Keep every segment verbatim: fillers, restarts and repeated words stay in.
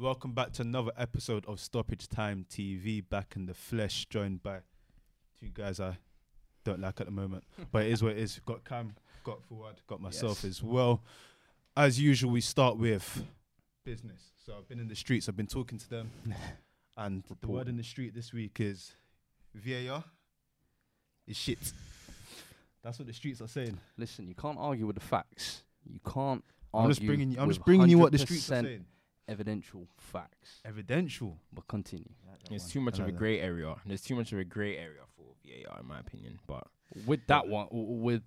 Welcome back to another episode of Stoppage Time T V, back in the flesh, joined by two guys I don't like at the moment. But it is what it is. We've got Cam, got Fuad, got myself yes. as well. As usual, we start with business. So I've been in the streets, I've been talking to them. And Report. the word in the street this week is V A R is shit. That's what the streets are saying. Listen, you can't argue with the facts. You can't argue I'm just bringing you, I'm just bringing you what the streets are saying. Evidential facts. Evidential. But continue. There's one. too much like of a grey area. There's too much of a grey area for V A R, in my opinion. But with that yeah. one, with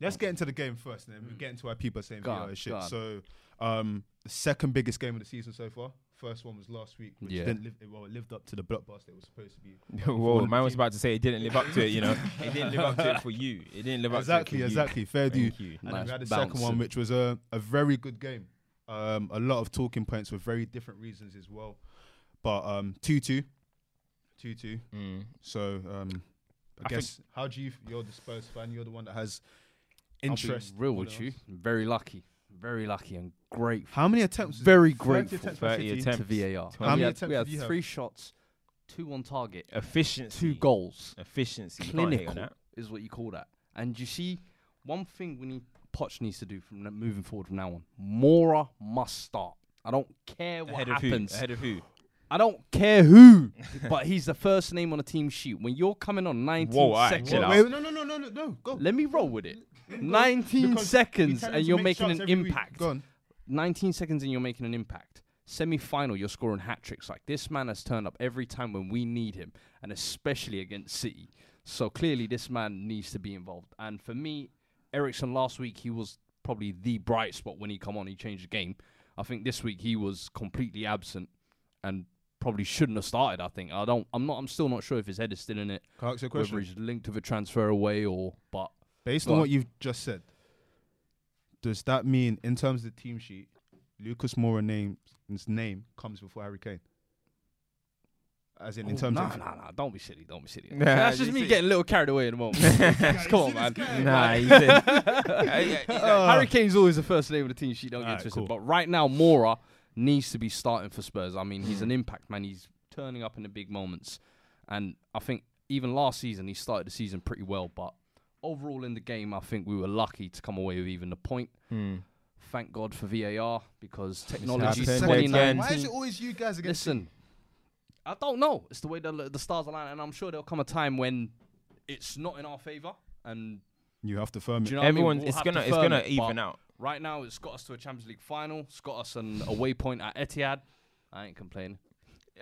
let's get into the game first, and then mm. we get into why people are saying God, V A R is shit. God. So, um, the second biggest game of the season so far. First one was last week, which yeah. didn't live. Well, it lived up to the blockbuster it was supposed to be. Well, mine was about to say it didn't live up to it. You know, it didn't live up to it for you. It didn't live exactly, up to it for exactly. you. Exactly, exactly. Fair due. And nice then we had the second one, which was a a very good game. Um, a lot of talking points for very different reasons as well, but um, two-two, two-two. Mm. So um, I, I guess how do you? You're the Spurs fan. You're the one that has interest. I'll be real with you. Very lucky, very lucky, and grateful. How many attempts? Very grateful. Thirty attempts to V A R. How many attempts? We had three shots, two on target. Efficiency. Two goals. Efficiency. Clinical is what you call that. And you see, one thing we need. Poch needs to do from moving forward from now on. Mora must start. I don't care what Ahead happens. Of Ahead of who? I don't care who, but he's the first name on the team sheet. When you're coming on nineteen Whoa, seconds, wait, wait, no, no, no, no, no, go. Let me roll with it. nineteen because seconds and you're making an impact. Go on. nineteen seconds and you're making an impact. Semi-final, you're scoring hat tricks. Like this man has turned up every time when we need him, and especially against City. So clearly, this man needs to be involved. And for me. Ericsson last week, he was probably the bright spot when he come on. He changed the game. I think this week he was completely absent and probably shouldn't have started. I think I don't. I'm not. I'm still not sure if his head is still in it. Can I ask you a question? Whether he's linked to the transfer away or but based but on what you've just said, does that mean in terms of the team sheet, Lucas Moura name his name comes before Harry Kane? As in, oh, in terms nah, of... Nah, nah, nah, don't be silly, don't be silly. Nah, that's just me getting a little carried away in the moment. Come on, man. Nah, he's in. uh, Harry Kane's always the first name of the team sheet, don't get twisted. Cool. But right now, Mora needs to be starting for Spurs. I mean, he's an impact man. He's turning up in the big moments. And I think even last season, he started the season pretty well. But overall in the game, I think we were lucky to come away with even a point. Mm. Thank God for V A R, because technology twenty nineteen... Why is it always you guys against Listen... Team? I don't know. It's the way the, the stars align, and I'm sure there'll come a time when it's not in our favor, and you have to firm it. You know Everyone, I mean? we'll it's gonna, it's gonna it, even out. Right now, it's got us to a Champions League final. It's got us an away point at Etihad. I ain't complaining.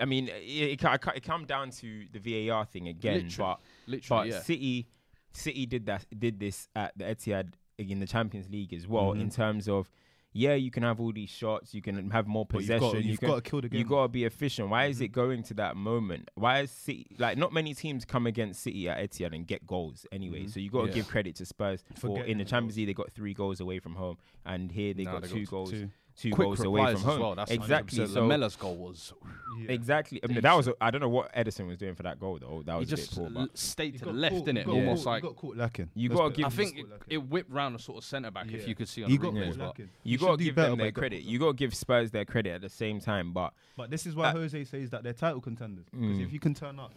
I mean, it it, it, it comes down to the V A R thing again, literally, but literally, but yeah. City, City did that, did this at the Etihad in the Champions League as well, mm-hmm. in terms of. Yeah, you can have all these shots. You can have more possession. But you've got to kill the game. You've got to be efficient. Why mm-hmm. is it going to that moment? Why is City... Like, not many teams come against City at Etihad and get goals anyway. Mm-hmm. So you've got to yeah. give credit to Spurs. For in the Champions League, they got three goals away from home. And here they no, got they two got goals. Two. Two Quick goals away from home. Well, that's exactly. So Lamella's goal was yeah. exactly. I mean, that was. A, I don't know what Edison was doing for that goal though. That was he a just bit poor. But stayed to the left, didn't it? Almost like you got caught lacking. You got. I think it, it whipped round a sort of centre back yeah. if you could see. On you the got replays, but You, you got to give them their credit. You got to give Spurs their credit at the same time, but but this is why Jose says that they're title contenders, because if you can turn up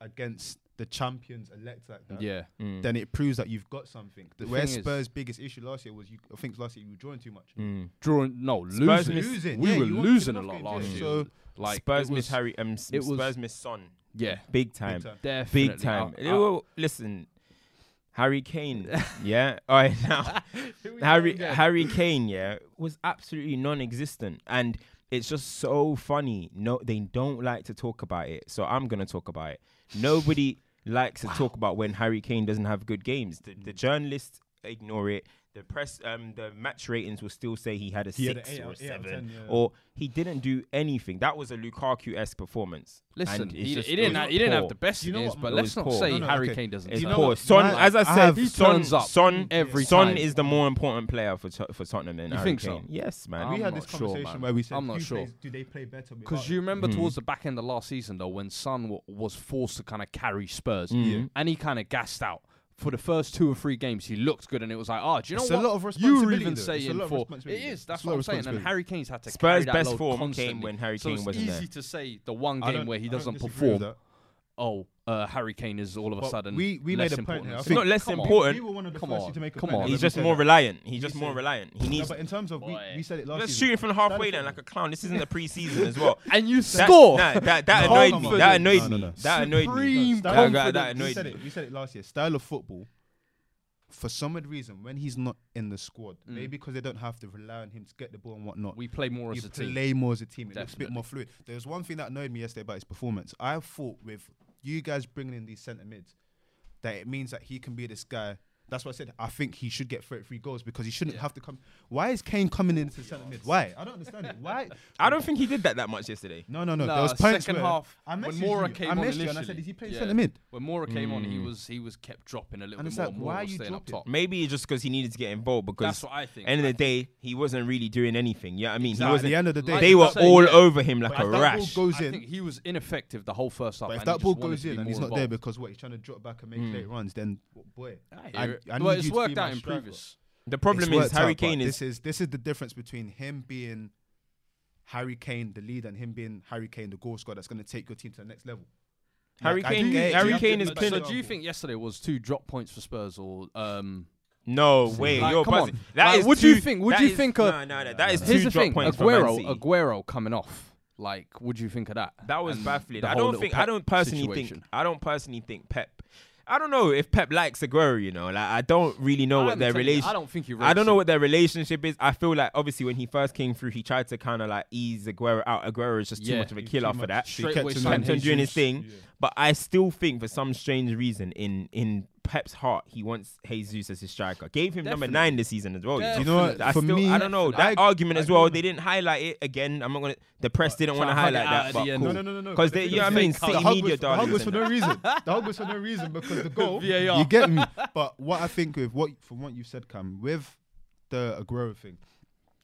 against the champions elect like that, yeah. mm. then it proves that you've got something. The Where Spurs' biggest issue last year was, you, I think last year you were drawing too much. Mm. Drawing, no, Spurs losing. losing. We yeah, were losing a lot last year. So like Spurs missed Harry, um, Spurs missed Son. Yeah. Big time. Big time. Definitely. Big time. Uh, uh, listen, Harry Kane, yeah? All right, now. Harry, Harry Kane, yeah, was absolutely non-existent. And it's just so funny. No, they don't like to talk about it. So I'm going to talk about it. Nobody... likes wow. to talk about when Harry Kane doesn't have good games. The, mm. the journalists ignore it. The press, um, the match ratings will still say he had a he six had or a seven, ten, yeah. or he didn't do anything. That was a Lukaku-esque performance. Listen, he, just, he didn't, ha he didn't have the best you in his, but let's not poor. say no, no, Harry okay. Kane doesn't. It's poor. Son, no, as I said, I Son, Son, Son, every Son time. is the more important player for for Tottenham than you Harry think Kane. So? Yes, man. I'm we had this conversation sure, where we said, I'm not sure. Plays, do they play better? Because you remember mm. towards the back end of last season, though, when Son was forced to kind of carry Spurs, and he kind of gassed out. for the first two or three games, he looked good, and it was like, oh, do you know it's what? A lot of responsibility, you were even though. saying for it is. That's it's what I'm saying. And Harry Kane's had to Spurs carry that best load form constantly. Came when Harry Kane so it's wasn't easy there. to say the one game where he doesn't perform. Oh, uh, Harry Kane is all of a but sudden we, we less made a important. Point it's not less come important. On. We were come on, to make a come on. He's just more that. reliant. He's just more reliant. He needs. No, but in terms of, we, we said it last. Let's shoot it from halfway then, like a clown. This isn't the preseason as well. And you score. That, that, that, that annoyed me. That annoyed me. That annoyed me. That annoyed me. We said it last year. Style of football. For some odd reason, when he's not in the squad, mm. maybe because they don't have to rely on him to get the ball and whatnot, we play more as a team. We play more as a team. It Definitely. looks a bit more fluid. There was one thing that annoyed me yesterday about his performance. I thought with you guys bringing in these centre mids, that it means that he can be this guy. That's what I said. I think he should get thirty-three goals because he shouldn't yeah. have to come. Why is Kane coming into centre mid? Why? I don't understand it. Why? I don't think he did that that much yesterday. No, no, no. no there was points second half I when Moura came I on. Initially. And I said, is he playing yeah. centre mid? When Moura came mm. on, he was he was kept dropping a little and bit more. Like, why are you dropping? Up top. Maybe just because he needed to get involved. Because that's what I think. End of the day, he wasn't really doing anything. Yeah, you know I mean, exactly. he wasn't. At the end of the day, like they were all yeah. over him like but a rash. I think he was ineffective the whole first half. If that ball goes in and he's not there because what he's trying to drop back and make late runs, then boy. I well, it's worked out in previous. The problem is Harry Kane is... This is this is the difference between him being Harry Kane, the leader, and him being Harry Kane, the goal scorer that's going to take your team to the next level. Harry like, Kane, I, Harry Kane is... So do you think yesterday was two drop points for Spurs or... Um, no way, like, you're buzzing. Like, what do you think? Would you is, think of... No, no, no, that is Here's two the drop thing, points Agüero, for Agüero coming off. Like, what do you think of that? That was baffling. I don't think... I don't personally think... I don't personally think Pep... I don't know if Pep likes Agüero, you know. Like, I don't really know I what their relationship. I don't think you. I don't know what their relationship is. I feel like obviously when he first came through, he tried to kind of like ease Agüero out. Agüero is just yeah, too much of a killer for that. He kept on doing his thing, yeah. but I still think for some strange reason, in in Pep's heart, he wants Jesus as his striker. Gave him Definitely. number nine this season as well. Definitely. You know what? I for still, me, I don't know that I, argument I, as well. I, they didn't highlight it again. I'm not gonna. The press didn't want to highlight that. But cool. No, no, no, no. Because they, you know what I mean. City media darlings. The hug was for no reason. The hug was for no reason because the goal. You get me. But what I think with what from what you said, Cam, with the Agüero thing,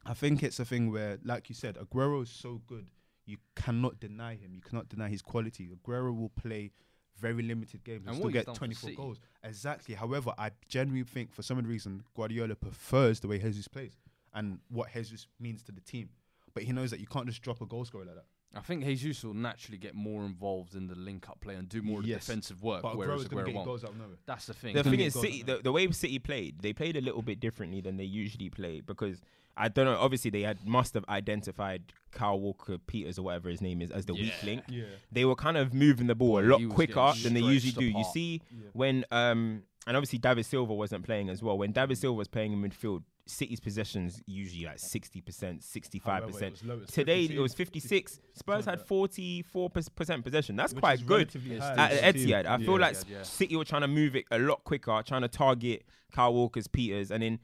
I think it's a thing where, like you said, Agüero is so good. You cannot deny him. You cannot deny his quality. Agüero will play very limited games and still get twenty-four goals. Exactly. However, I genuinely think for some reason Guardiola prefers the way Jesus plays and what Jesus means to the team. But he knows that you can't just drop a goal scorer like that. I think Jesus will naturally get more involved in the link-up play and do more yes. defensive work, but whereas Aguero won't. Goals out nowhere. That's the thing. The, the thing, thing is, City, the, the way City played, they played a little bit differently than they usually play because, I don't know, obviously they had must have identified Kyle Walker-Peters or whatever his name is as the yeah. weak link. Yeah. They were kind of moving the ball a lot quicker than they usually apart. do. You see, yeah. when, um, and obviously David Silva wasn't playing as well. When David Silva was playing in midfield, City's possessions usually like sixty percent, sixty-five percent. Today it was fifty-six. Spurs had forty-four percent possession. That's quite good at Etihad. I feel like City were trying to move it a lot quicker, trying to target Kyle Walker's Peters, and then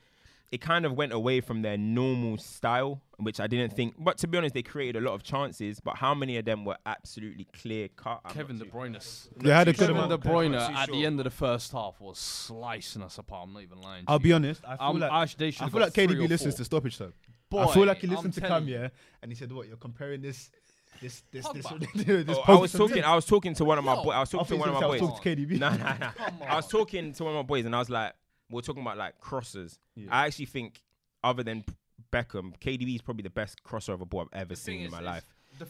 it kind of went away from their normal style, which I didn't think. But to be honest, they created a lot of chances, but how many of them were absolutely clear cut? I'm Kevin De Bruyne. They had a Kevin De Bruyne at sure. the end of the first half was slicing us apart. I'm not even lying. I'll you. be honest. I feel um, like, I I feel like K D B listens to stoppage time. Boy, I feel like he listened I'm to Cam, yeah, and he said, "What? You're comparing this, this, this, this." this oh, I was talking. I was talking to one of my. Yo, boy, I was talking I to one of my boys. I was talking to K D B. Nah, nah, nah. I was talking to one of my boys, and I was like, we're talking about like crosses. Yeah. I actually think, other than Beckham, K D B is probably the best crosser of a ball I've ever seen is, in my life.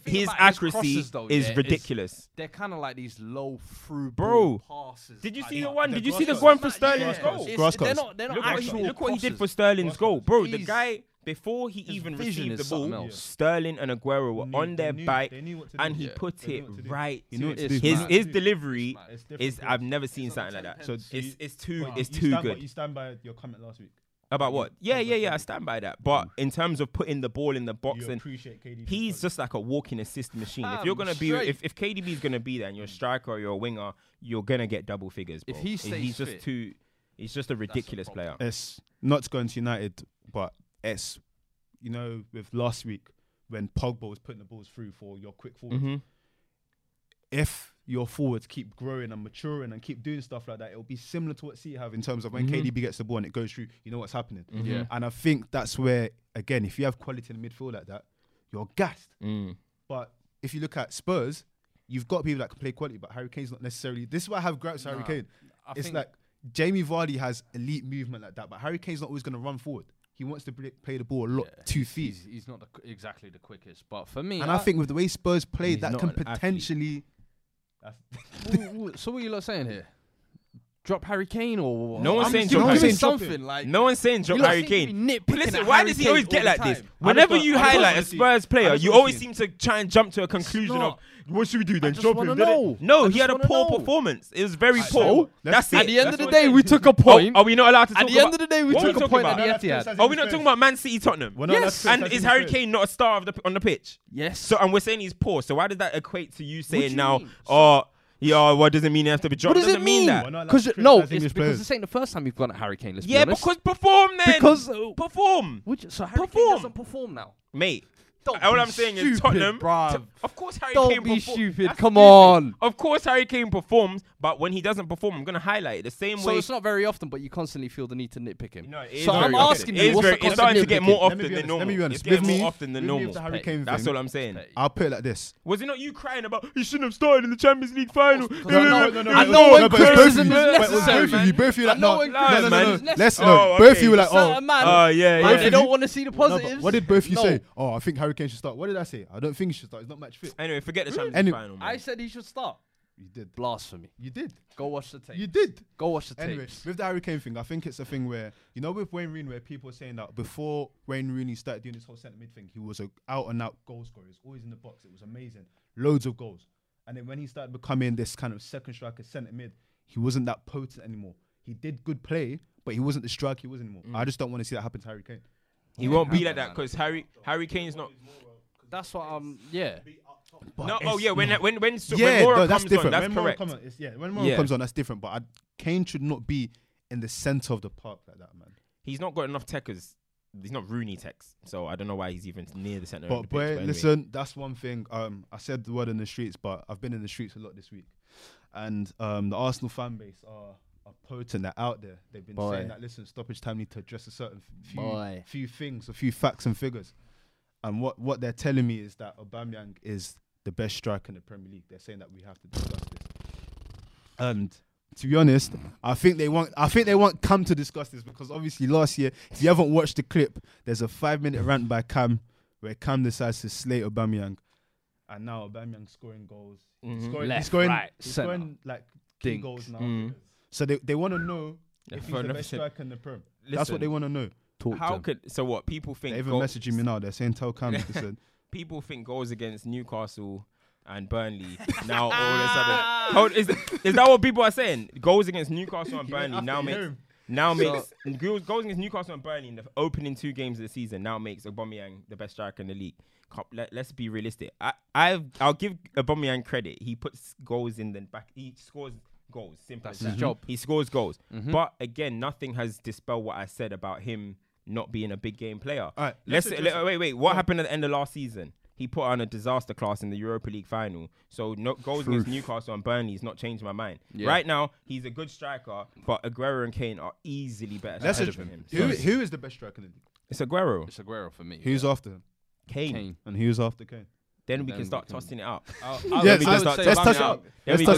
His accuracy his crosses, though, is yeah, ridiculous. They're kind of like these low through bro passes. Did you see like the one? Did you see the one for Sterling's yeah. goal? It's, they're not, they're not look, actual actual look what he did for Sterling's goal, bro. He's, the guy before he even received the ball, Sterling and Agüero were knew, on their knew, bike, and he yeah. put it right. His his delivery is I've never seen something like that. So it's it's too it's too good. You stand by your comment last week. About what? Yeah, yeah, yeah. I stand by that. But in terms of putting the ball in the box, and he's just like a walking assist machine. If you're gonna be, if if K D B is gonna be there, and you're a striker or you're a winger, you're gonna get double figures. Bro. If he stays he's just fit, too, he's just a ridiculous a player. It's not going to United, but it's, you know, with last week when Pogba was putting the balls through for your quick forwards. Mm-hmm. If your forwards keep growing and maturing and keep doing stuff like that, it'll be similar to what City have in terms of when mm-hmm. K D B gets the ball and it goes through, you know what's happening. Mm-hmm. yeah. And I think that's where, again, if you have quality in the midfield like that, you're gassed. Mm. But if you look at Spurs, you've got people that can play quality, but Harry Kane's not necessarily... This is why I have gripes with nah, Harry Kane. I it's like, Jamie Vardy has elite movement like that, but Harry Kane's not always going to run forward. He wants to play the ball a lot yeah, two feet. He's, he's not the, exactly the quickest, but for me... And I, I think with the way Spurs played, that can potentially... Ooh, so what are you lot saying here? Drop Harry Kane or what? No one's saying drop Harry Kane. Something like no one's saying drop Harry Kane. Listen, why does he always get like this? Whenever you highlight a Spurs player, you always seem to try and jump to a conclusion of what should we do then? Drop him. No, he had a poor performance. It was very poor. That's it. At the end of the day, we took a point. Are we not allowed to talk about? At the end of the day, we took a point at the Etihad. Are we not talking about Man City, Tottenham? Yes. And is Harry Kane not a star on the pitch? Yes. So and we're saying he's poor. So why does that equate to you saying now, oh? Yeah, well, doesn't mean you have to be dropped. What does it mean? mean that? Because no, it's because this ain't the first time you've gone at Harry Kane. Let's yeah, be because perform then. Because uh, perform. You, so Harry perform. Kane doesn't perform now, mate. Don't all I'm saying stupid, is Tottenham. Bruv. Of course, Harry Don't Kane. Don't be stupid. That's Come on. Of course, Harry Kane performs, but when he doesn't perform, I'm gonna highlight it the same so way. So it's not very often, but you constantly feel the need to nitpick him. No, it is so very I'm often. asking it you, is what's very, the it's starting to get more often than normal. Let me be honest. It's getting more often than normal. That's all I'm saying. I'll put it like this: was it not you crying about he shouldn't have started in the Champions League final? No, no, no. I know when criticism is necessary. Both of you, both of you, like no, no, no, let's no. Both of you were like, oh, oh yeah, they don't want to see the positives. What did both of you say? Oh. I think Harry Kane should start. What did I say? I don't think he should start. He's not match fit. Anyway, forget the Champions League final, man. I said he should start. You did. Blasphemy. You did. Go watch the tapes. You did. Go watch the tapes. Anyway, with the Harry Kane thing, I think it's a thing where, you know, with Wayne Rooney, where people are saying that before Wayne Rooney started doing this whole centre mid thing, he was an out-and-out goal scorer. He was always in the box. It was amazing. Loads of goals. And then when he started becoming this kind of second striker centre mid, he wasn't that potent anymore. He did good play, but he wasn't the striker he was anymore. Mm. I just don't want to see that happen to Harry Kane. He yeah, won't be like that because Harry Harry Kane's not. That's what um yeah. But no oh yeah when when when so yeah, when Moura no, that's comes different. on that's when correct. Moura on, yeah when Moura yeah. comes on that's different. But I, Kane should not be in the center of the park like that, man. He's not got enough techers. He's not Rooney techs. So I don't know why he's even near the center. But, of the boy, pitch, but anyway. listen, that's one thing. Um, I said the word in the streets, but I've been in the streets a lot this week, and um the Arsenal fan base are. are potent, they're out there. They've been Boy. saying that, listen, stoppage time need to address a certain few, few things, a few facts and figures. And what, what they're telling me is that Aubameyang is the best striker in the Premier League. They're saying that we have to discuss this. And to be honest, I think they won't, I think they won't come to discuss this because obviously last year, if you haven't watched the clip, there's a five minute rant by Cam where Cam decides to slay Aubameyang. And now Aubameyang scoring goals. Mm-hmm. scoring, Left, he's scoring, right, he's scoring like key goals now. Mm. So they, they want to know yeah, if he's the best striker in the Prem. Listen, that's what they want to know. Talk How to could so what people think? They're even messaging me now. They're saying tell Cam. People think goals against Newcastle and Burnley now all of a sudden. Is, is that what people are saying? Goals against Newcastle and Burnley now make now makes goals against Newcastle and Burnley in the opening two games of the season now makes Aubameyang the best striker in the league. Let, let's be realistic. I I've, I'll give Aubameyang credit. He puts goals in the back. He scores. Goals, simple. That's his job. He scores goals, mm-hmm. but again, nothing has dispelled what I said about him not being a big game player. All right, let's let's, let, wait, wait. What oh. happened at the end of last season? He put on a disaster class in the Europa League final. So no goals Truth. against Newcastle and Burnley has not changed my mind. Yeah. Right now, he's a good striker, but Agüero and Kane are easily better ahead of him. Who, who is the best striker in the league? It's Agüero. It's Agüero for me. Who's yeah. after him? Kane. Kane. And who's after Kane? Then we then can start we can tossing it up. Yeah, let's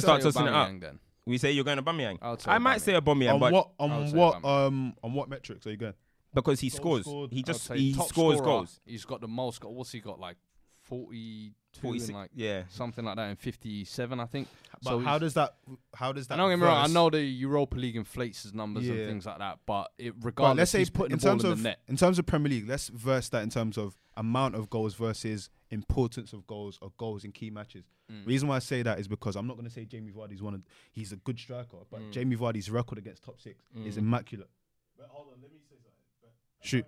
start tossing it up. Then. We say you're going to Aubameyang. I might Aubameyang. say Aubameyang, on but what, on what um on what metrics are you going? Because he scores. Scored, he just he scores scorer. goals. He's got the most. What's he got? Like forty-two, like yeah, something like that, and fifty-seven, I think. But so how does that? How does that? I don't get me wrong. I know the Europa League inflates his numbers yeah. and things like that, but it regardless, but let's say he's putting in the ball terms in of the net. In terms of Premier League, let's verse that in terms of amount of goals versus importance of goals or goals in key matches. Mm. Reason why I say that is because I'm not going to say Jamie Vardy's one of he's a good striker, but mm. Jamie Vardy's record against top six mm. is immaculate. But hold on, let me say something. Shoot.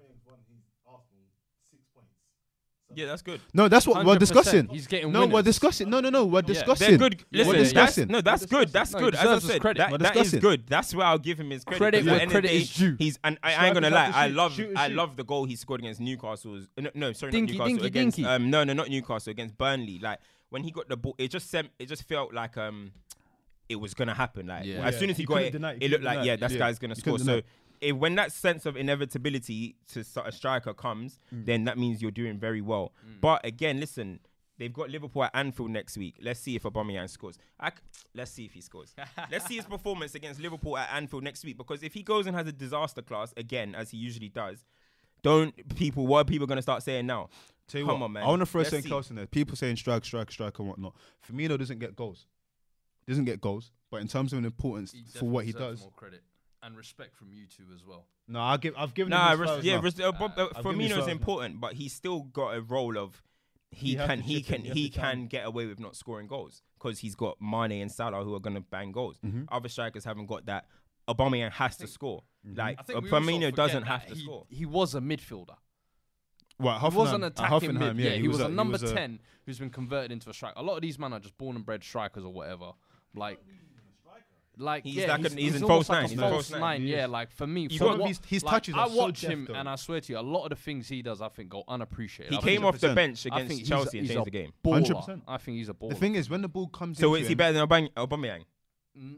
Yeah, that's good. No, that's what one hundred percent. We're discussing. He's getting no, winners. we're discussing. No, no, no, we're yeah. discussing. They're good. Listen, we're discussing. That's, no, that's good. That's no, good. As I said, credit. That, that is good. That's where I'll give him his credit. Credit where credit is due. He's and I, I ain't gonna lie. I love, shoot, shoot. I love the goal he scored against Newcastle. No, no sorry, dinky, not Newcastle dinky, against. Dinky. Um, no, no, not Newcastle against Burnley. Like when he got the ball, it just sent, it just felt like um, it was gonna happen. Like yeah. as yeah. soon as he got it, it looked like yeah, that guy's gonna score. So. If when that sense of inevitability to a striker comes, mm. then that means you're doing very well. Mm. But again, listen, They've got Liverpool at Anfield next week. Let's see if Aubameyang scores. I c Let's see if he scores. Let's see his performance against Liverpool at Anfield next week, because if he goes and has a disaster class again, as he usually does, don't people, what are people going to start saying now? Tell you Come what, on, man. I want to throw something else in there. People saying strike, strike, strike and whatnot. Firmino doesn't get goals. Doesn't get goals, but in terms of an importance for what he does. More credit. And respect from you two as well. No, I'll give, I've given nah, him his yeah, uh, uh, Firmino's important, but he's still got a role of he, he can he can he can get away with not scoring goals because he's got Mane and Salah who are going to bang goals. Mm-hmm. Other strikers haven't got that. Aubameyang has think, to score. Mm-hmm. Like Firmino sort of doesn't have to he, score. He was a midfielder. Well, he was an attacking mid. Yeah, yeah, he, he was, was a, a number was ten a, who's been converted into a striker. A lot of these men are just born and bred strikers or whatever. Like. Like he's yeah, like he's, a, he's, he's in false like nine. A false nine, yeah. yeah. Like for me, for what, his, his like, touches. I watch so him, though. And I swear to you, a lot of the things he does, I think, go unappreciated. He I came off the bench against Chelsea a, and changed the game. one hundred percent. I think he's a baller. The thing is, when the ball comes, so into is he him, better than Aubame Aubameyang? Mm,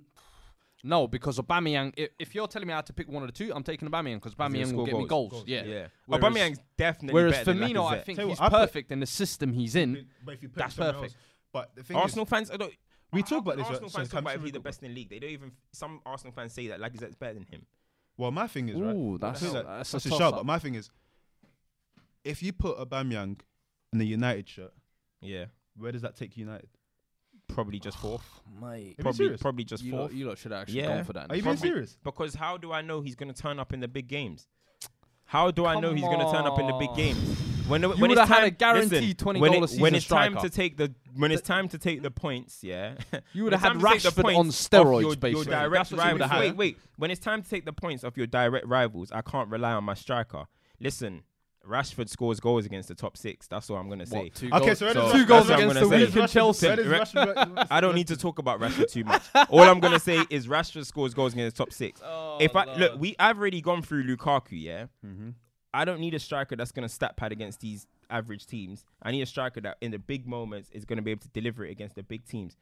no, because Aubameyang. If, if you're telling me I had to pick one of the two, I'm taking Aubameyang because Aubameyang will get me goals. Yeah, Aubameyang's definitely. Whereas Firmino, I think he's perfect in the system he's in. That's perfect. But the thing is, Arsenal fans, I don't. We talk about this. Arsenal fans talk about if he's the best in the league. They don't even. Some Arsenal fans say that Lacazette's better than him. Well, my thing is, Ooh, right? That's, that's, that's, that's, that's a, a shout. But my thing is, if you put Aubameyang in the United shirt, yeah, where does that take United? Probably just fourth. Mate. Probably, probably just you fourth. Lot, you lot should have actually yeah. gone for that. Are you being serious? Because how do I know he's going to turn up in the big games? How do Come I know he's going to turn up in the big games? When the, when it's time, had a guaranteed listen, twenty when, it, when it's striker. time to take the when it's time to take the points, yeah. You would have had Rashford on steroids, your, basically. Your direct rivals. Wait, wait. When it's time to take the points off your direct rivals, I can't rely on my striker. Listen, Rashford scores goals against the top six. That's all I'm gonna say. What, two okay, goals? so, so two goals against the weak and Chelsea. Rashford, I don't need to talk about Rashford too much. All I'm gonna say is Rashford scores goals against the top six. Oh, if I Lord. look, we I've already gone through Lukaku, yeah. Mm-hmm. I don't need a striker that's going to stat pad against these average teams. I need a striker that in the big moments is going to be able to deliver it against the big teams.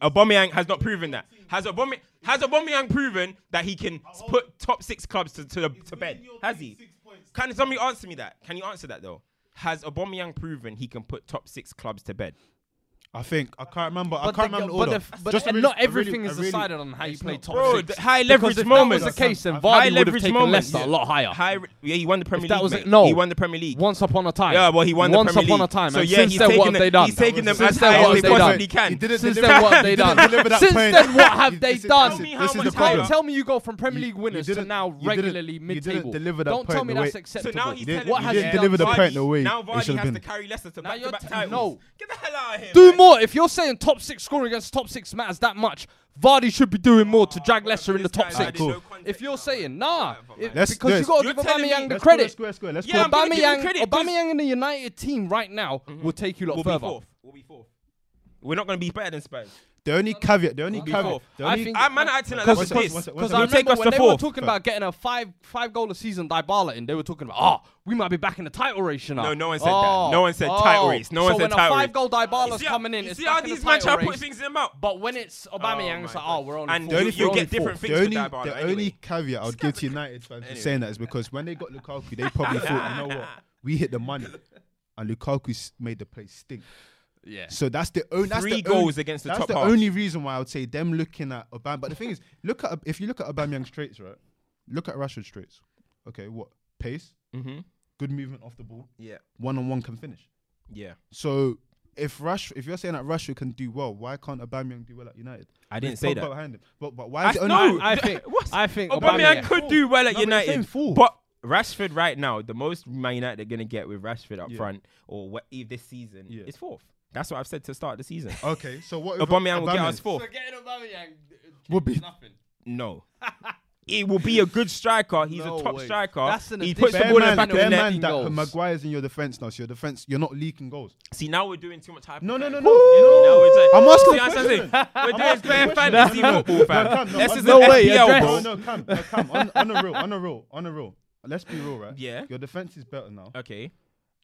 Aubameyang has not proven that. Has Aubameyang, has Aubameyang proven that he can put top six clubs to, to, to bed? Has he? Can somebody answer me that? Can you answer that though? Has Aubameyang proven he can put top six clubs to bed? I think I can't remember. But I can't the, remember the order. But, but Just really, not everything really, is decided really, on how you play top bro, six. High leverage if moments. That was the case, then Vardy would have taken Leicester yeah. a lot higher. High, yeah, he won the Premier if League. That was it, no, he won the Premier League once upon a time. Yeah, well, he won once the Premier League once upon a time. So yeah, he's taking them. He's taking them as high as they possibly can. Since then, what have they done? Since then, what have they done? Tell me, you go from Premier League winners to now regularly mid-table. Don't tell me that's acceptable. What has he delivered? Now Vardy has to carry Leicester to back-to-back titles. No, get the hell out of here. Do more. If you're saying top six scoring against top six matters that much, Vardy should be doing more to drag Leicester in the top six. Cool. If you're saying, nah, it, because you've got to give Aubameyang the credit. Square, square, square. Yeah, Aubameyang in the United team right now mm-hmm. will take you a lot we'll further. Be fourth. We'll be fourth. We're not going to be better than Spurs. The only caveat, the only we'll caveat. The only I think I'm not acting like that's the case. Because I remember when they were talking about getting a five five goal a season Dybala in, they were talking about, oh, we might be back in the title race, you know. No, no one said oh. that. No one said oh. title race. No so one said title race. So when a five-goal Dybala's coming in, it's back in the title race. You see how these men try to put things in them out? But when it's Aubameyang, oh it's like, oh, we're only and fourth. And you'll get different things with Dybala. The only caveat I would give to United fans for saying that is because when they got Lukaku, they probably thought, you know what, we hit the money. And Lukaku made the place stink. Yeah. So that's the only that's three the goals only, against the that's top. That's the half. only reason why I would say them looking at Aubameyang. But the thing is, look at if you look at Aubameyang's traits, right? Look at Rashford's traits. Okay, what pace? Mm-hmm. Good movement off the ball. Yeah. One on one can finish. Yeah. So if Rash, if you're saying that Rashford can do well, why can't Aubameyang do well at United? I didn't There's say that. Behind him. But but why? Is I, it only no, I think I think Aubameyang could oh, do well at no, United. But Rashford right now, the most Man United are gonna get with Rashford up yeah. front or what if this season yeah. is fourth. That's what I've said to start the season. Okay, so what if Aubameyang will get us fourth? So getting Aubameyang will be nothing. No. It will be a good striker. He's no a top way. striker. That's an he puts the ball man, in the back of the net. That Maguire's in your defence now, so your defence, you're not leaking goals. See, now we're doing too much hype. No, no, no, no. no. I'm asking We're doing fair fantasy football, fam. This is no way. No, no, come, no, come. On, on a roll, on a roll, on a roll. Let's be real, right? Yeah. Your defence is better now. Okay.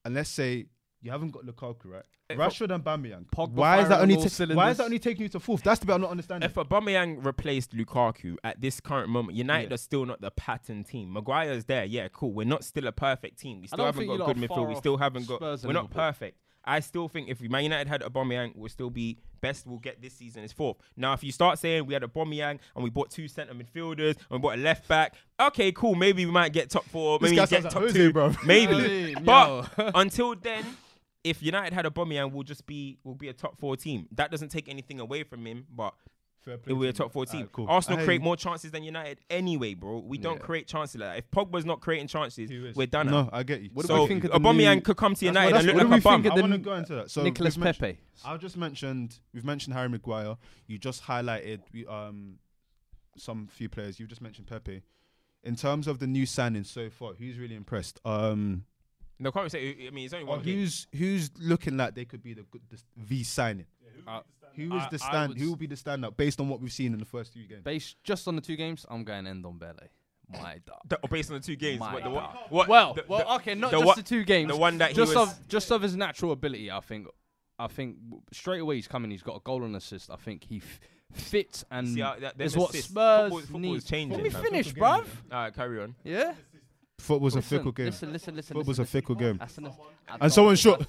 And let's say... You haven't got Lukaku, right? If Rashford and Aubameyang. Pogba why is that only Why is that only taking you to fourth? That's the bit I'm not understanding. If Aubameyang replaced Lukaku at this current moment, United yeah. are still not the pattern team. Maguire's there, yeah, cool. We're not still a perfect team. We still haven't got a good midfield. We still haven't got. We're not perfect. I still think if Man United had Aubameyang, we'll still be best we'll get this season is fourth. Now, if you start saying we had Aubameyang and we bought two centre midfielders and we bought a left back, okay, cool. Maybe we might get top four. Maybe get top like, two, bro. Maybe. But until then, if United had Aubameyang, we'll just be we'll be a top four team. That doesn't take anything away from him, but it will be a top four team. Right, cool. Arsenal create you. more chances than United anyway, bro. We don't yeah. create chances like that. If Pogba's not creating chances, we're done. No, I get you. What so do we think Aubameyang new... could come to United that's, that's, and look like a bum. I want to go into that. So Nicolas Pepe. I just mentioned, we've mentioned Harry Maguire. You just highlighted um, some few players. You just mentioned Pepe. In terms of the new signings so far, who's really impressed? Um, no, can't we say, I mean, it's only one. Who's, who's looking like they could be the, the V signing? Yeah, Who is I, the stand? Who will be the standout based on what we've seen in the first two games? Based just on the two games, I'm going end on Bele. My dog. Based on the two games, what, the, what, what, well, the, well, okay, not the just the two games. The one that just he was of just of his natural ability, I think. I think straight away he's coming. He's got a goal and assist. I think he f fits and See, uh, that, is what assist. Spurs football, football need. Is changing, Let me man. finish, bruv. Alright, carry on. Yeah. Football's listen, a fickle game. Listen, listen, listen. Football's listen, a fickle game. And someone shot.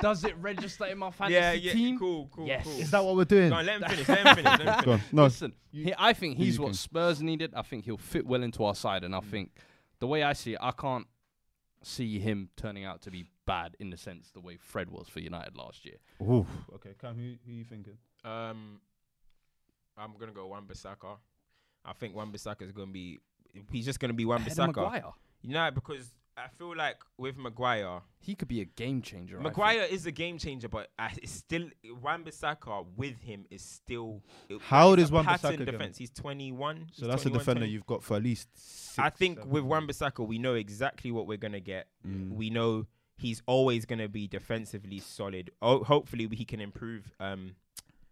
Does it register in my fantasy yeah, yeah, team? Cool, cool, yes. cool. Is that what we're doing? No, let him finish. Let him finish. Let him finish. No. Listen, he, I think he's what Spurs needed. I think he'll fit well into our side. And I think the way I see it, I can't see him turning out to be bad in the sense the way Fred was for United last year. Ooh. Okay, Cam, who, who are you thinking? Um, I'm going to go Wan-Bissaka. I think Wan-Bissaka is going to be... He's just going to be Wan-Bissaka. You know, because I feel like with Maguire... He could be a game changer. Maguire is a game changer, but I, it's still... Wan-Bissaka with him is still... It, How old is Wan-Bissaka defense. He's twenty-one. So he's that's a defender twenty. You've got for at least six, I think seven. With Wan-Bissaka, we know exactly what we're going to get. Mm. We know he's always going to be defensively solid. Oh, hopefully, he can improve... Um,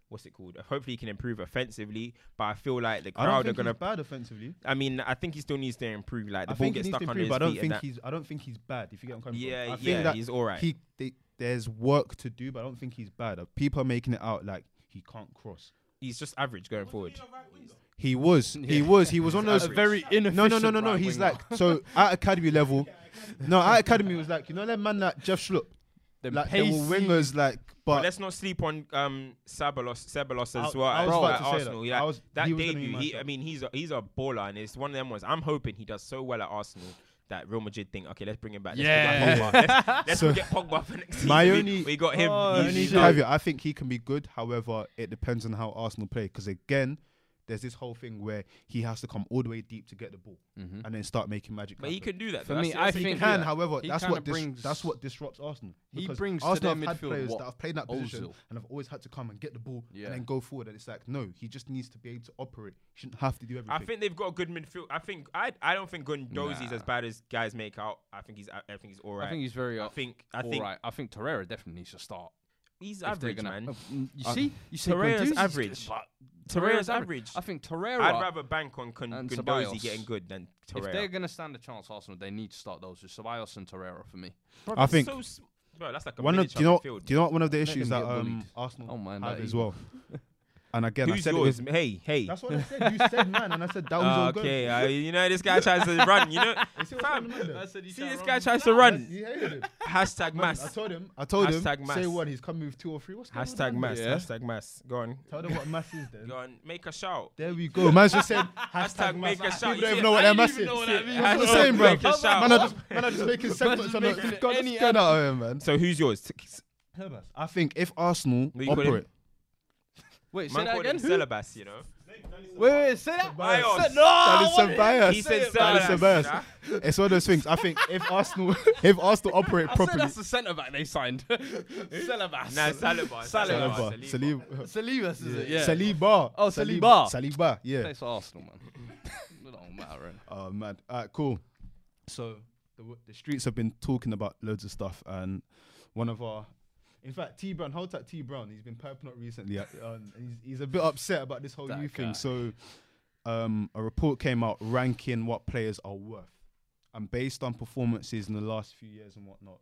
What's it called? Uh, hopefully he can improve offensively, but I feel like the crowd I don't think are gonna he's bad offensively. I mean, I think he still needs to improve. Like the I ball gets stuck improve, on his I don't feet think and he's. I don't think he's bad. If you get what I'm coming yeah, from. I yeah, think that he's all right. He, they, there's work to do, but I don't think he's bad. People are making it out like he can't cross. He's just average going forward. He was. He was. He was on those very inefficient. No, no, no, no, no. Right he's winger. Like so at academy level. No, at academy was like you know that man like Jeff Schlupp. Like they were wingers, like, but, but let's not sleep on um Sabalos, Sabalos as I, well. I was bro, about to say Arsenal. That, like, I was, that he debut, he, I mean, he's a, he's a baller, and it's one of them ones. I'm hoping he does so well at Arsenal that Real Madrid think, okay, let's bring him back. Let's yeah, get Pogba. let's, let's so get Pogba for next season. My only, we, we got him. Oh, he's, he's I think he can be good. However, it depends on how Arsenal play, because again. There's this whole thing where he has to come all the way deep to get the ball mm-hmm. and then start making magic. But happen. He can do that. For me, I think he can. However, he that's what brings that's what disrupts Arsenal. He brings Arsenal to their have midfield had players what? that have played that position Ozil. and have always had to come and get the ball yeah. and then go forward. And it's like no, he just needs to be able to operate. He shouldn't have to do everything. I think they've got a good midfield. I think I I don't think Gondosi's nah. as bad as guys make out. I think he's I think he's all right. I think he's very. I think I think right. I think Torreira definitely needs to start. He's if average, man. You see? You see Torreira's average. Torreira's average. I think Torreira... I'd rather bank on Guendouzi getting good than Torreira. If they're going to stand a chance, Arsenal, they need to start those with Ceballos and Torreira for me. Bro, I think... So bro, that's like a one of, do, you know, field. do you know what one of the issues that um, Arsenal oh, man, had as well? And again, Who's I said yours? it was... Hey, hey. That's what I said. You said man, and I said that was all good. Okay, uh, you know, this guy tries to run, you know? Fam, see, this guy tries to run. Hashtag mass. I told him. I told him. Say what, he's come with two or three. What's going on? Hashtag mass. Hashtag mass. Go on. Tell them what mass is then. Go on. Make a shout. There we go. Man just said hashtag make a shout. You don't even know what that mass is. That's the same, bro. Man, I just making segments on the... God, it's going out of him, man. So who's yours? I think if Arsenal operate... Wait, say that again? Celebas, you know? Wait, wait, say that? Ceballos. No, he said Ceballos. It's one of those things. I think if Arsenal if Arsenal operate properly... That's the centre-back they signed. Celebas. No, Saliba. Saliba. Saliba. Saliba, is it? Yeah. Saliba. Oh, Saliba. Saliba, yeah. Thanks for Arsenal, man. It don't matter. Oh, man. All right, cool. So, the streets have been talking about loads of stuff, and one of our... In fact, T Brown, hold tight T Brown. He's been piping up recently. Um, he's, he's a bit upset about this whole new thing. So, um, a report came out ranking what players are worth, and based on performances in the last few years and whatnot,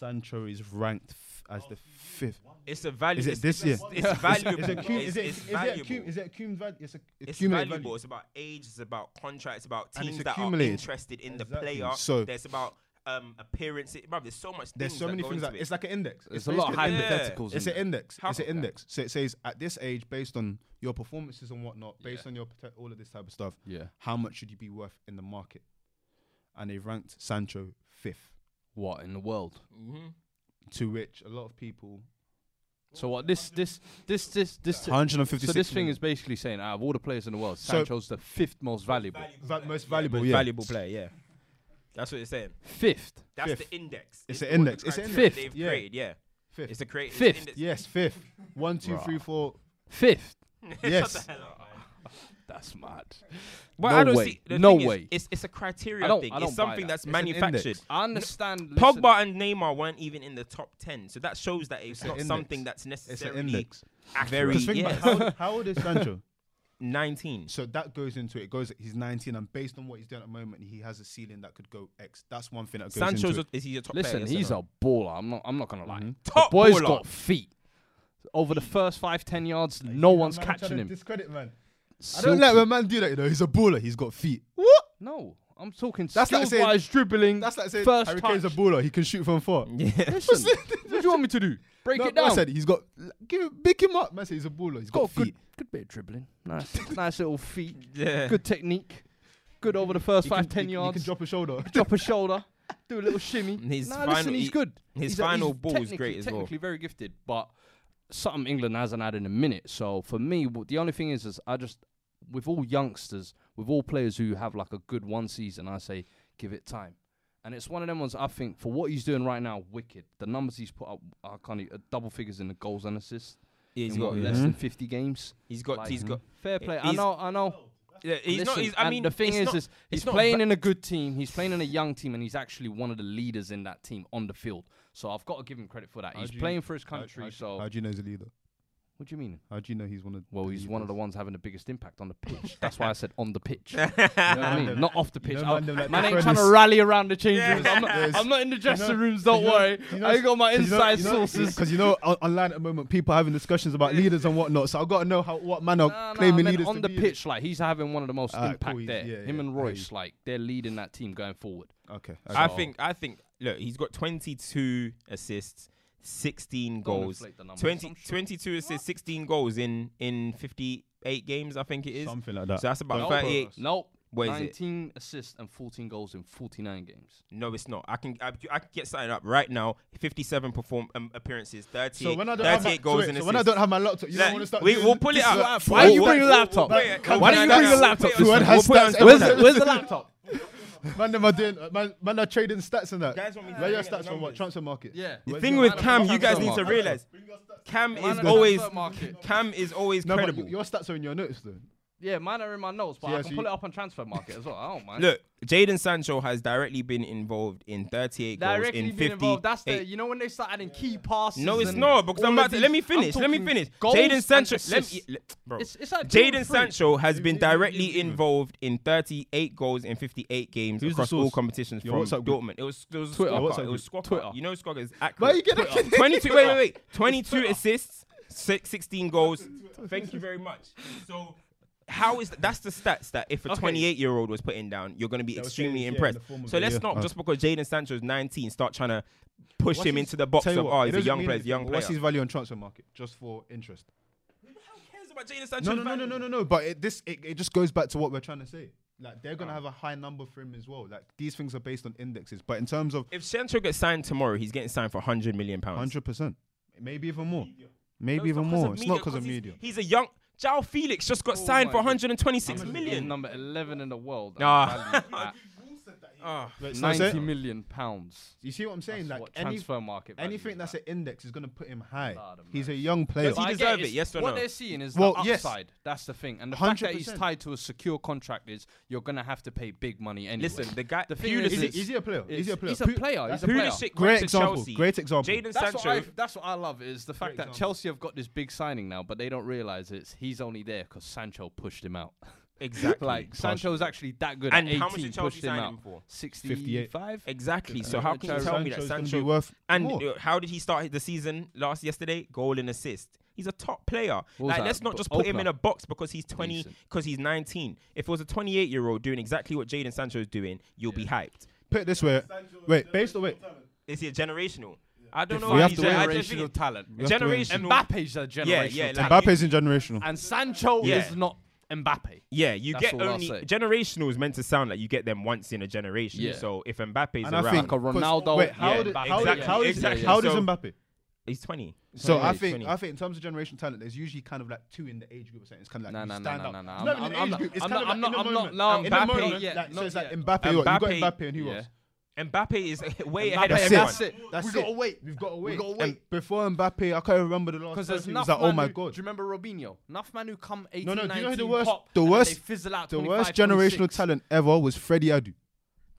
Sancho is ranked f as oh, the fifth. It's a value. Is it this year? It's valuable. Is it Is it valuable? Is it accumulated? It's, it's valuable. It's about age. It's about contracts. It's about teams that are interested in the player. So it's about um, appearances. Bro, there's so much. There's things so many that things. That, it. It's like an index. It's, it's a lot of hypotheticals. Yeah. It's an index. How it's an index. That? So it says at this age, based on your performances and whatnot, based yeah. on your all of this type of stuff, yeah. how much should you be worth in the market? And they ranked Sancho fifth. What in the world? Mm-hmm. To which a lot of people. So what this this this this this one hundred fifty-six So this thing is basically saying out of all the players in the world, Sancho's so the fifth most valuable, Va most valuable, yeah. valuable player. Yeah, that's what it's saying. Fifth. That's fifth. the index. It's, it's an index. It's an index. They've yeah. created, yeah. Fifth. It's the create. Fifth. It's the index. Yes, fifth. One, two, three, four. Fifth. Yes. Shut the hell up, man. That's mad. Well, no I don't way. See, the no way. Is, it's, it's a criteria thing. It's something that. that's it's manufactured. I understand. Pogba listen. and Neymar weren't even in the top ten, so that shows that it's, it's not something that's necessarily it's an index. Very. Yeah. How, how old is Sancho? nineteen. So that goes into it. It goes. He's nineteen, and based on what he's doing at the moment, he has a ceiling that could go X. That's one thing that goes Sancho's into a, it. Is he a top listen, player? Listen, he's a baller. I'm not. I'm not gonna lie. Mm-hmm. Top the boy's baller. got feet. Over the first five, ten yards, like, no one's catching him. Discredit man. I don't let my man do that, you know. He's a baller. He's got feet. What? No, I'm talking skill-wise dribbling. That's like saying Harry Kane's a baller. He can shoot from far. Yeah. Listen, what do you want me to do? Break no, it down. I said he's got. Give him, pick him up. I said he's a baller. He's got, got feet. Good, good bit of dribbling. Nice, nice little feet. Yeah. Good technique. Good over the first he five, can, ten he, yards. He can drop a shoulder. Drop a shoulder. Do a little shimmy. His nah, final, listen, he's he, good. His he's final a, he's ball is great as well. Technically very gifted, but. Something England hasn't had in a minute. So for me, w the only thing is, is I just, with all youngsters, with all players who have like a good one season, I say, give it time. And it's one of them ones I think, for what he's doing right now, wicked. The numbers he's put up, I can't, uh, double figures in the goals and assists. Yeah, he's in got what, less mm-hmm. than fifty games. He's got, like, he's got. Fair play. I know, I know. Yeah, he's Listen, not, he's, I mean, the thing is, not, is he's playing in a good team. He's playing in a young team, and he's actually one of the leaders in that team on the field. So I've got to give him credit for that. How he's playing you, for his country. How, how, so how do you know he's a leader? What do you mean? How do you know he's one of? Well, he's leaders. one of the ones having the biggest impact on the pitch. That's why I said on the pitch. You know what I mean? Not off the pitch. You know, man, like man ain't trying to rally around the change rooms. I'm not, yes. I'm not in the dressing you know, rooms. Don't you know, worry. You know, I ain't got my inside you know, sources. Because you know, online at the moment, people are having discussions about leaders and whatnot. So I've got to know how what man are nah, claiming nah, leaders. On the pitch, like he's having one of the most uh, impact cool, there. Yeah, Him yeah, and Royce, yeah. like they're leading that team going forward. Okay. I think. I think. Look, he's got twenty-two assists. sixteen goals, twenty, twenty-two assists, sixteen goals in in fifty-eight games, I think it is. Something like that. So that's about thirty-eight. Nope. What nineteen is it? Assists and fourteen goals in forty-nine games. No, it's not. I can I, I can get something up right now. fifty-seven perform um, appearances, thirty-eight, so when I don't thirty-eight have my, goals so and so assists. When I don't have my laptop, you like, don't want to start. We, we'll pull it up. Laptop. Why do you bring your laptop? Why do you bring your laptop? Where's the laptop? Man, them are doing. Uh, man, man, are trading stats and that. Guys want me to Where your stats from? What transfer market? Yeah. The Where's thing with Cam, you guys need to realize, Cam is always, Cam is always no, credible. Your stats are in your notes though. Yeah, mine are in my notes, but yeah, I can so pull it up on transfer market as well. I don't mind. Look, Jadon Sancho has directly been involved in thirty-eight directly goals in fifty. Involved. That's the, you know when they start adding yeah. key passes. No, it's not because I'm about to. Let me finish. Let me finish. Jadon Sancho, let me, let, bro. It's, it's like Jadon Sancho has been directly involved in thirty-eight goals in fifty-eight games Who's across all competitions Yo, from Dortmund. It was it was Twitter. Squawker. It was Squawker. You know Squawker is accurate. twenty-two. Wait, wait, wait. twenty-two assists, sixteen goals. Thank you very much. So. How is that? That's the stats that if a twenty-eight-year-old okay. was putting down, you're going to be extremely saying, impressed. Yeah, so let's yeah. not, oh. just because Jadon Sancho's nineteen, start trying to push What's him his, into the box of, what, oh, he's a young player, young player. What's his value on transfer market, just for interest? Who the hell cares about Jadon Sancho's value? No, no, no, no, no, no, but it, this, it, it just goes back to what we're trying to say. Like, they're going to oh. have a high number for him as well. Like, these things are based on indexes, but in terms of... If Sancho gets signed tomorrow, he's getting signed for one hundred million pounds. one hundred percent. Maybe even more. Maybe no, even more. It's not because of media. He's a young... João Felix just got oh signed for one hundred twenty-six million. Number eleven in the world. Ah. uh, ninety million pounds. You see what I'm saying? That's like any transfer market, anything that's that. an index is going to put him high. God, he's a young player. Does he deserve it? Yes or no? What they're seeing is well, the upside. Yes. That's the thing. And the one hundred percent. Fact that he's tied to a secure contract is you're going to have to pay big money anyway. Listen, the guy. The thing is, is, is he a player? Is he a player? He's a player. He's a player. Great example. Great example. Jadon Sancho. That's what I love is the fact that Chelsea have got this big signing now, but they don't realize it's he's only there because Sancho pushed him out. Exactly. Like Sancho's actually that good. And at eighteen, how much did Chelsea sign him, him for? sixty-five. Exactly. So how can you tell me that Sancho worth? And more. How did he start the season last yesterday? Goal and assist. He's a top player. Like, let's not just put him in a box because he's twenty, because he's nineteen. If it was a twenty-eight-year-old doing exactly what Jadon Sancho's doing, you'll yeah. be hyped. put it this way. Wait, based on wait. Is he a generational? I don't know. We have to wait. Generational talent. Generational. Mbappe's a generational. Yeah, yeah. Like Mbappe's in generational. And Sancho yeah. is not Mbappe. Yeah, you That's get only generational is meant to sound like you get them once in a generation. Yeah. So if Mbappe's and around, I think Ronaldo. Wait, how, yeah, did, how, exactly, how, is, exactly. how does so, Mbappe? He's twenty. So I think twenty. I think in terms of generational talent, there's usually kind of like two in the age group. Or it's kind of like no, you stand no, no, no, up. No, no, no. I'm, I'm, I'm, I'm, I'm not. I'm not. No, in the moment, yeah, like, so it's like Mbappe. You got Mbappe and who else? Mbappe is way ahead of everyone. That's it. We've got to wait. We've got to wait. We've got to wait. Before Mbappe, I can't remember the last. Because there's enough. Oh my God! Do you remember Robinho? Enough man who come eighteen, nineteen, pop. No, no. Do you know the worst? The worst. The worst generational talent ever was Freddie Adu.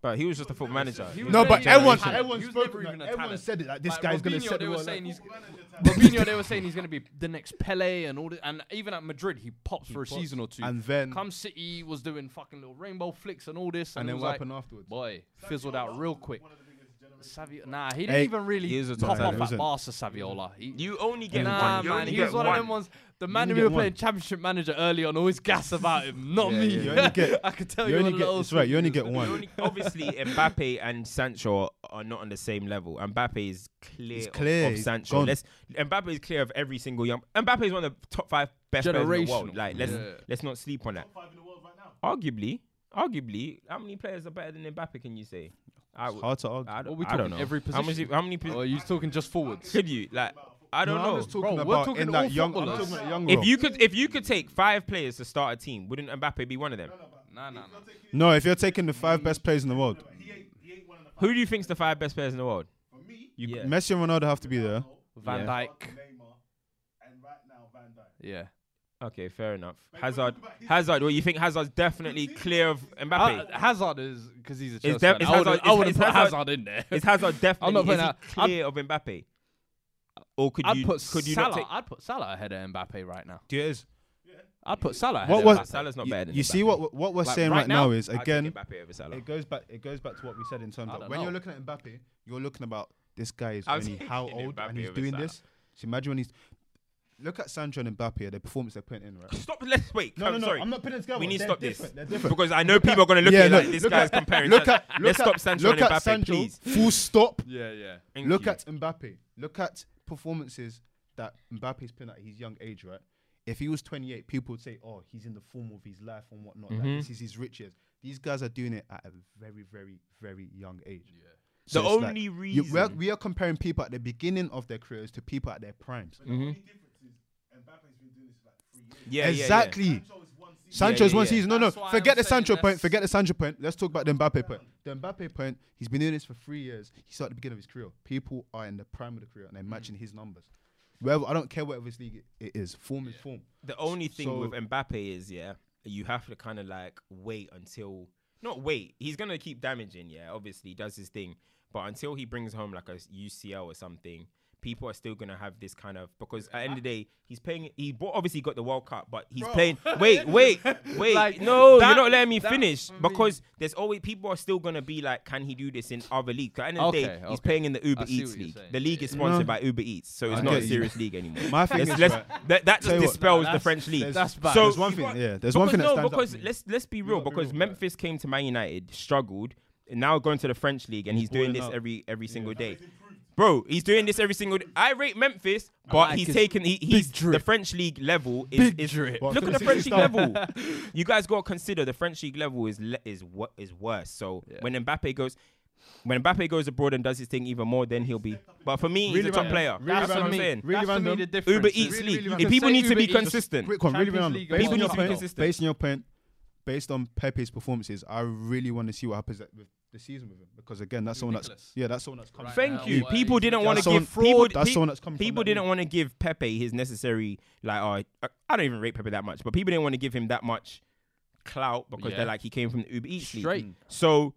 But he was just a football manager. No, but everyone, everyone, everyone said it. Like this guy's gonna set the world. Robinho, they were saying he's gonna be the next Pele and all. And even at Madrid, he pops for a season or two. And then, come City was doing fucking little rainbow flicks and all this. And then what happened afterwards? Boy, fizzled out real quick. Saviola, nah, he didn't even really pop up at Barca. Saviola, you only get one. Man, he was one of them ones. The man who were playing Championship Manager early on always gas about him, not yeah, me. Yeah, get, I could tell you. you only get, that's right. You only get one. Only, obviously, Mbappe and Sancho are not on the same level. Mbappe is clear, clear of, of Sancho. Let's, Mbappe is clear of every single young. Mbappe is one of the top five best players in the world. Like, let's yeah. let's not sleep on that. Top five in the world right now. Arguably, arguably, how many players are better than Mbappe? Can you say? I would, hard to argue. I don't, we I don't know. Every position. How many? How many oh, are you talking just forwards? Could you like? I don't no, know. Bro, about we're talking in that young, I'm talking about young if you could, if you could take five players to start a team, wouldn't Mbappe be one of them? No, no, no. No, if you're taking the five best players in the world, he ain't, he ain't one of the five. Who do you think's the five best players in the world? For me, you yeah. Messi and Ronaldo have to be there. Van Dijk. And right now, Van Dijk. Yeah. Okay, fair enough. Wait, Hazard, Hazard. Well, you think Hazard's definitely clear of Mbappe? Uh, Hazard is because he's a Chelsea fan. I wouldn't would put Hazard, Hazard in there. Is Hazard definitely is he clear I'm, of Mbappe? Or could I'd you put could you Salah, not take I'd put Salah ahead of Mbappe right now. Do you yeah. I'd put Salah ahead what was, of Mbappe. Salah's not better than You Mbappe. See what what we're like saying right, right now, now is again Mbappe over Salah. It goes back it goes back to what we said in terms of when know. You're looking at Mbappe, you're looking about this guy is only how old Mbappe and he's doing Salah. This. So imagine when he's look at Sancho and Mbappe, the performance they're putting in, right? Stop, let's wait. No, no, no, sorry. I'm not putting this together. We need to stop this. Because I know people are going to look at it like this guy's comparing. Let's stop Sancho and Mbappe, please. Full stop. Yeah, yeah. Look at Mbappe. Look at performances that Mbappe's playing at his young age, right? If he was twenty-eight, people would say, oh, he's in the form of his life and whatnot. Mm-hmm. Like, this is his rich years. These guys are doing it at a very, very, very young age. Yeah. So the only like reason... You, we are comparing people at the beginning of their careers to people at their primes. Mm-hmm. The only difference is Mbappe's been doing this for like three years. Yeah, exactly. Yeah, yeah. Sancho's yeah, yeah, one yeah. season. No, no. Forget the Sancho point. Forget the Sancho point. Let's talk about the Mbappe point. The Mbappe point, he's been doing this for three years. He started at the beginning of his career. People are in the prime of the career and they're mm. matching his numbers. Wherever, I don't care whatever his league it is. Form yeah. is form. The only thing so, with Mbappe is, yeah, you have to kind of like wait until... Not wait. He's going to keep damaging, yeah. Obviously, he does his thing. But until he brings home like a U C L or something... People are still gonna have this kind of because at the end of the day he's playing. He obviously got the World Cup, but he's Bro. Playing. Wait, wait, wait! Like, no, that, you're not letting me finish because there's always people are still gonna be like, can he do this in other leagues? At the end of the okay, day, okay. he's playing in the Uber Eats league. The league is sponsored no. by Uber Eats, so it's I not a serious league anymore. My thing let's, is let's, right. that, that just dispels no, the French league. There's, that's bad. So there's one thing. Got, yeah, there's one thing. No, that because let's let's be real. Because Memphis came to Man United, struggled, and now going to the French league, and he's doing this every every single day. Bro, he's doing this every single day. I rate Memphis, but like he's taken he, he's the French league level is, is drip. Look at the French league level. You guys gotta consider the French league level is le is what is worse. So yeah. when Mbappe goes when Mbappe goes abroad and does his thing even more, then he'll be but for me really he's a top player. Really That's what I'm saying. Really That's for me the difference. Uber Eats really, league. Really if people need Uber to be Eats, consistent. Quick one, really random. People need to be consistent. Based on your point, based on Pepe's performances, I really want to see what happens with the season with him because again that's Ridiculous. Someone that's yeah that's someone that's coming. Right Thank now, you. People didn't want to give fraud. People, that's someone that's coming. People didn't want to give Pepe his necessary like uh, I don't even rate Pepe that much, but people didn't want to give him that much clout because yeah. they're like he came from the Uber Eats league. So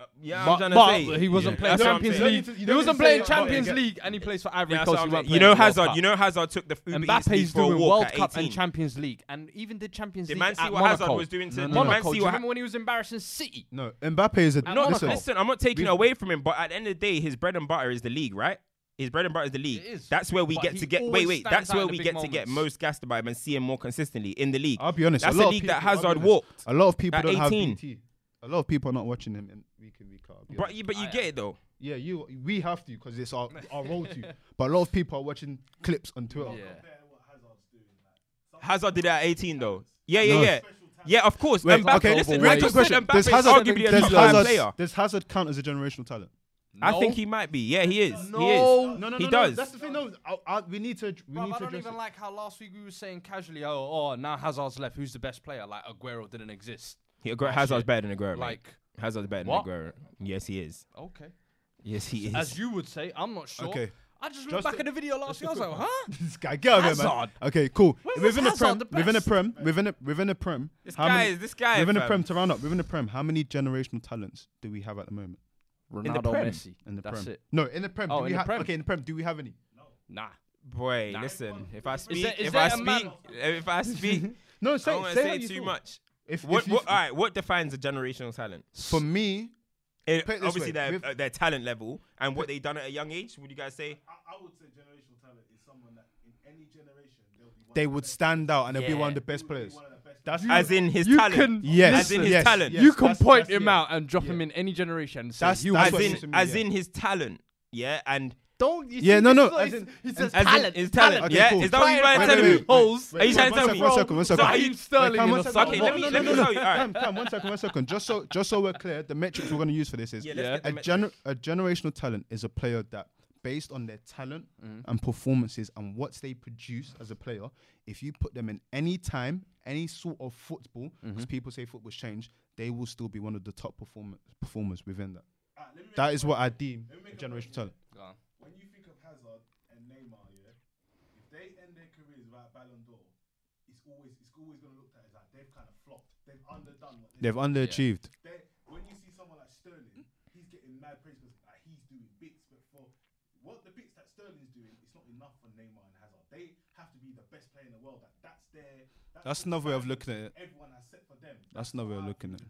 uh, yeah, but, I'm but say, he wasn't yeah. playing that's Champions League. He wasn't playing Champions League and he plays for Ivory yeah, Coast. You know Hazard. You know Hazard took the Uber Eats league for a walk at eighteen. Mbappe's doing World Cup and Champions League and even the Champions League at Monaco. Did man see what Hazard was doing to Monaco? Do you remember when he was embarrassing City? No, Mbappe is a... No, listen, I'm not taking away from him, but at the end of the day, his bread and butter is the league, right? His bread and butter is the league. Is, that's where we get to get. Wait, wait. That's where we get moments. To get most gassed by him and see him more consistently in the league. I'll be honest. That's a league that Hazard walked. A lot of people don't have B T. A lot of people are not watching him in week in week out. But you, but you I get am. it though. Yeah, you we have to because it's our our role to. But a lot of people are watching clips on Twitter. Yeah. Hazard did it at eighteen though. Yeah, yeah, no. yeah. Yeah, of course. Wait, Mbappe, okay, listen, I just said Mbappe is arguably a top player. Does Hazard count as a generational talent? No. I think he might be. Yeah, he is. No. He is. No, no, no. He no, does. That's the thing. No, I, I, we need to. We Bro, need I to don't even it. like how last week we were saying casually, oh, oh, now Hazard's left. Who's the best player? Like Agüero didn't exist. He, Aguero, Hazard's better than Agüero. Like mate. Hazard's better than what? Agüero. Yes, he is. Okay. Yes, he is. As you would say, I'm not sure. Okay. I just looked just back at the video last year. I was like, huh? This guy, get over here, man. Okay, cool. Within the prem, within the prem, within the within the prem. This guy is this guy. Within the prem to round up. Within the prem, how many generational talents do we have at the moment? Ronaldo, in the prem. Messi. In the That's prem. It. No, in the prem. Oh, do in we the prem. Okay, in the prem. Do we have any? No. Nah. Boy, nah. listen. If I speak, is there, is if, I speak if I speak, no, say, I don't say, say too thought. much. If, what, if what, all right, what defines a generational talent? For me, it, obviously their uh, their talent level and what they done at a young age. Would you guys say? I, I would say generational talent is someone that in any generation they'll be one they would stand out and yeah. they'll be one of the best players. That's as in his you talent. Can, yes, as in his yes, talent. Yes, you can that's, point that's, him yeah. out and drop yeah. him in any generation. And say that's, you that's as in me, as yeah. in his talent. Yeah, and don't. You yeah, no, no. As in his talent. His talent. Okay, yeah, cool. Is that what you're trying to tell me? Holes? Are you trying to tell me? One second. One second. Are you Sterling? Okay, let me let me tell you. Come, come. One second. One second. Just so just so we're clear, the metrics we're going to use for this is a generational talent is a player that, based on their talent mm. and performances and what they produce as a player, if you put them in any time, any sort of football, because mm-hmm. people say football's changed, they will still be one of the top perform performers within that. Ah, that is what I deem a generational talent. Yeah. When you think of Hazard and Neymar, yeah, if they end their careers without Ballon d'Or, it's always it's always going to look at it like they've kind of flopped. They've underdone what they've, they've underachieved. Yeah. They, when you see someone like Sterling, he's getting mad praise because like, he's doing bits, but for what the bits that Sterling's doing, it's not enough for Neymar and Hazard. They have to be the best player in the world. Like, that's their. That's, that's another way of looking at it. Everyone has set for them. That's another way of looking at it.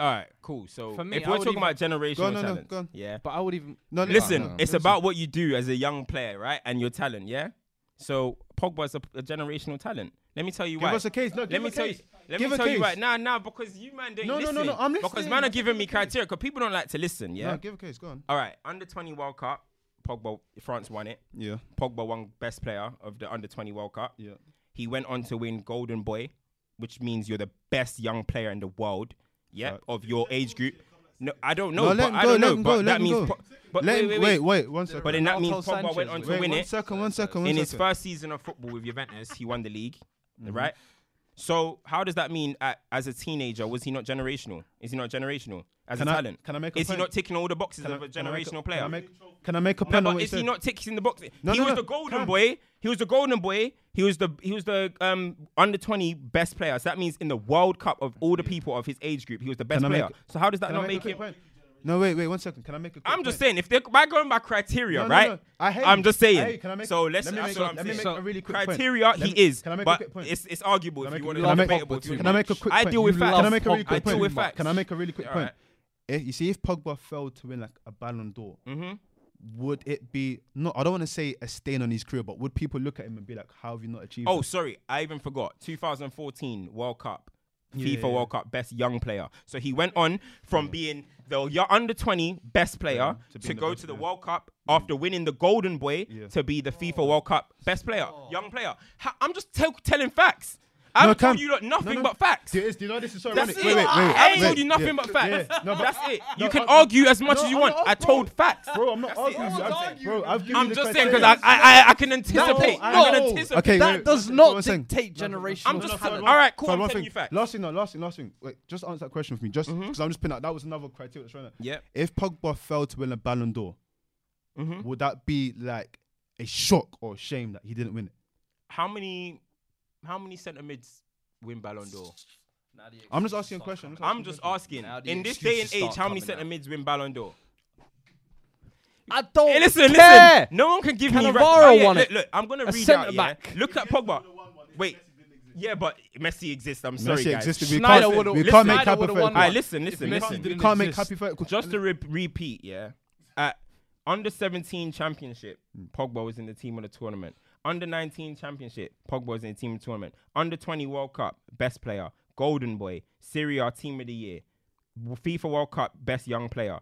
All right, cool. So for me, if I we're talking about generational no, talent, no, no, yeah. But I would even no, no, listen. No, no. It's about what you do as a young player, right? And your talent, yeah. So Pogba's a, a generational talent. Let me tell you why. Give us a case. No, give let me a tell case. you. Let give me tell case. you right now, nah, nah, because you man don't no, listen. No, no, no, I'm listening. Because man are giving me criteria. Because people don't like to listen. Yeah. No, give a case. Go on. All right, under twenty World Cup. Pogba, France won it. Yeah. Pogba won best player of the under twenty World Cup. Yeah. He went on to win Golden Boy, which means you're the best young player in the world. Yeah. Right. Of your age group. No, I don't know. No, but I don't go, know. But go, that means. But wait, wait, wait, wait, one second. But then that means Pogba Sanchez went on to wait, win one it. Second, one second, one in second. His first season of football with Juventus, he won the league, mm-hmm. right? So how does that mean? Uh, as a teenager, was he not generational? Is he not generational as can a I, talent? Can I make a is point? He not ticking all the boxes can of I, a generational player? Can I make, can I make a point? No, but is he not ticking the boxes? No, he no, was no, the golden boy. He was the golden boy. He was the he was the um under twenty best player. So that means in the World Cup of all the people of his age group, he was the best player. Make, so how does that not make, make it? No, wait, wait, one second. Can I make a I'm just point? saying, if they're by going by criteria, no, right? No, no. I hate I'm you. just saying. I hate can I make so let's let me make, so, let me make so a really quick criteria, point. Criteria, he is. Can I make but a quick point? It's, it's arguable if you want to debatable too much. Can I make a quick I deal with facts. Can I make a really quick point? I deal with facts. Can I make a really quick point? You see, if Pogba failed to win like a Ballon d'Or, would it be, no, I don't want to say a stain on his career, but would people look at him and be like, how have you not achieved Oh, that? sorry, I even forgot. two thousand fourteen World Cup. Yeah, FIFA yeah. World Cup best young player. So he went on from yeah. being the under twenty best player yeah, to, to go to the player. World Cup yeah. after winning the Golden Boy yeah. to be the oh. FIFA World Cup best player, oh. young player. Ha I'm just tell telling facts. I haven't no, told you nothing no, no. but facts. Do you, do you know this is so ironic? Wait, wait, wait. I ain't told you nothing yeah. but facts. Yeah. No, but that's it. You no, can I'm argue not, as much no, as you I'm want. Not, I told facts. Bro, I'm not that's arguing. I'm, arguing. Bro, I've given I'm just saying because I, I I can anticipate. No, I can no. anticipate. Okay, that wait, does not dictate generation. I'm just telling. All right, cool. I'm telling you facts. Last thing, no, last thing, last thing. Wait, just answer that question for me. Just because I'm just pinning out. That was another criteria that's running. Yeah. If Pogba failed to win a Ballon d'Or, would that be like a shock or shame that he didn't win it? How many? How many centre mids win Ballon d'Or? I'm just asking a question. I'm just asking. In this day and age, how many centre mids win Ballon d'Or? I don't hey, listen, care. Listen. No one can give Cannavaro me. Oh, yeah, look, look, I'm gonna a read out. Yeah. Look at Pogba. Wait. Yeah, but Messi exists. I'm sorry, Messi guys. Existed. We Schneider can't, we can't make happy. All right, listen, listen, listen. We can't make happy. Just to re repeat, yeah. At under seventeen championship, Pogba was in the team of the tournament. under nineteen championship, Pogba was in the team tournament. under twenty World Cup, best player, Golden Boy, Serie A team of the year, FIFA World Cup best young player.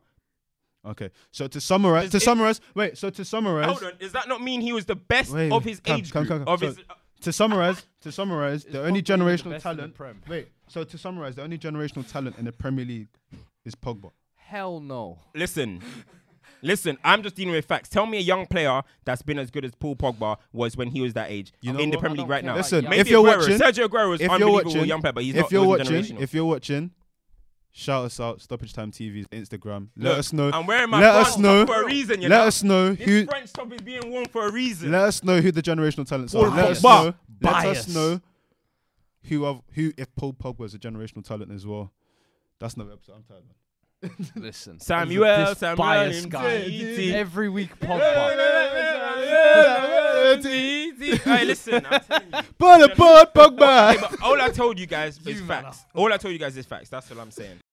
Okay, so to summarize, to it, summarize, wait, so to summarize, hold on, does that not mean he was the best wait, of his come, age come, group? Come, come, of so his, uh, to summarize, to summarize, the only Pogba generational the talent. Prem. Wait, so to summarize, the only generational talent in the Premier League is Pogba. Hell no. Listen, listen, I'm just dealing with facts. Tell me a young player that's been as good as Paul Pogba was when he was that age you know in what? the Premier League right now. Listen, Maybe if you're Aguero, watching, Sergio Aguero is unbelievable watching, young player, but he's if not. You're watching, if you're watching. Shout us out, Stoppage Time T V's Instagram. Let Look, us know. I'm wearing my Let us know. For a reason, you Let know? us know this who French top is being worn for a reason. Let us know who the generational talents Paul are. Let us know. Let us know who of who if Paul Pogba is a generational talent as well. That's another episode. I'm tired, man. Listen, Samuel, Samuel, bias guy. Every week, Pogba. Hey, listen, I'm telling you. But, but, but, but. Okay, but all I told you guys is facts. All I told you guys is facts. That's what I'm saying.